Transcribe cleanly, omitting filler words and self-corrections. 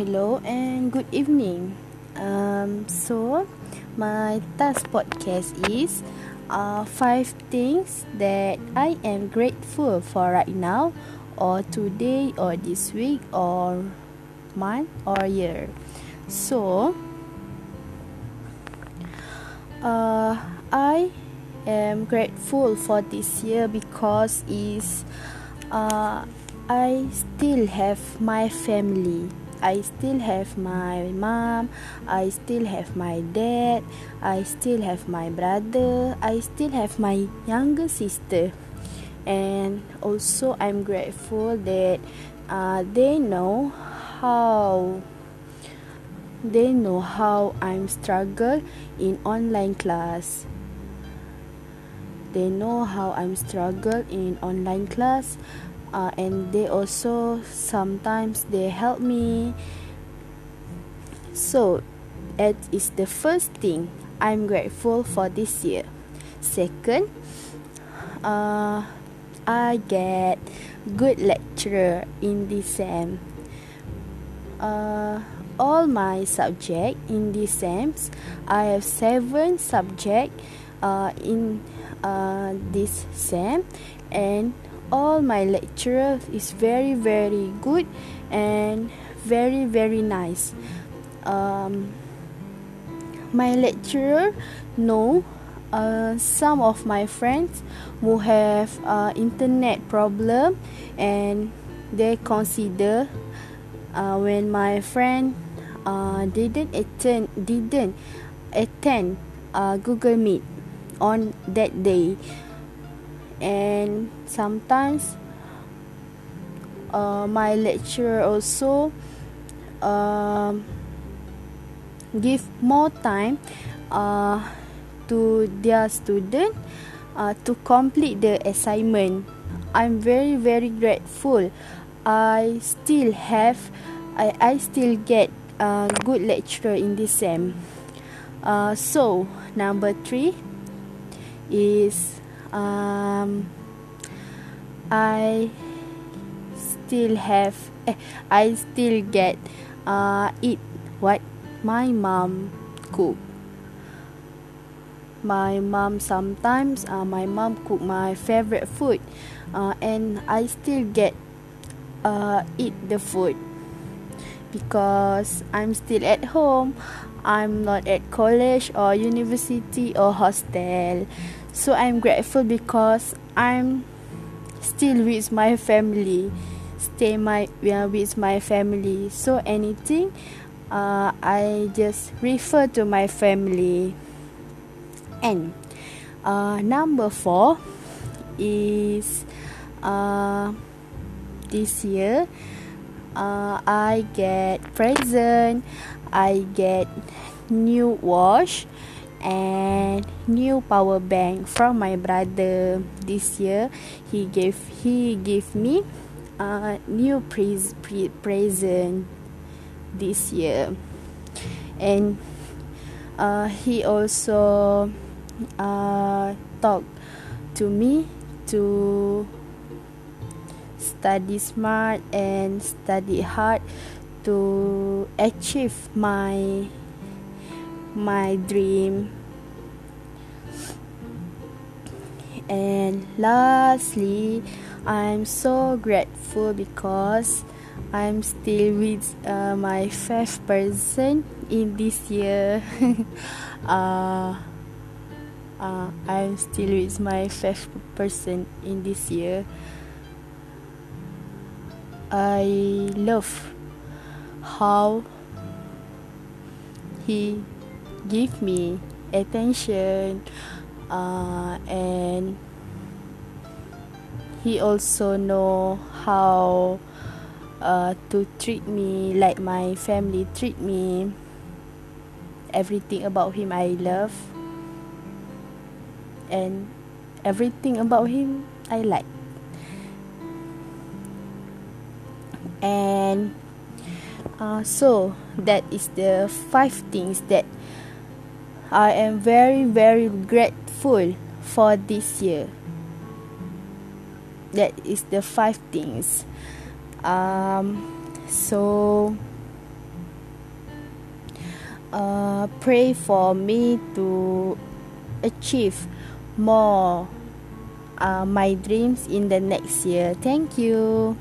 Hello and good evening. So my task podcast is 5 things that I am grateful for right now or today or this week or month or year. So I am grateful for this year because I still have my family. I still have my mom, I still have my dad, I still have my brother, I still have my younger sister. And also I'm grateful that they know how I'm struggle in online class. And they also sometimes they help me. So that is the first thing I'm grateful for this year. Second, I get good lecturer in this sem. All my subject in this sems, I have 7 subject in this sem, and all my lecturer is very, very good and very, very nice. My lecturer know some of my friends who have internet problem, and they consider when my friend didn't attend Google Meet on that day. And sometimes my lecturer also give more time to their student to complete the assignment. I'm very, very grateful. I still get good lecturer in this sem. So number 3 is I still get eat what my mom cook. My mom cook my favorite food, and I still get eat the food because I'm still at home. I'm not at college or university or hostel. So I'm grateful because I'm still with my family, with my family. So anything, I just refer to my family. And number 4 is this year I get present, I get new watch and new power bank from my brother. This year he gave me a new present this year, and he also talked to me to study smart and study hard to achieve my dream. And lastly, I'm so grateful because I'm still with my 5th person in this year. I'm still with my 5th person in this year. I love how he give me attention, and he also know how to treat me like my family treat me. Everything about him I love, and everything about him I like. And so that is the 5 things that I am very, very grateful for this year. That is the 5 things. So pray for me to achieve more my dreams in the next year. Thank you.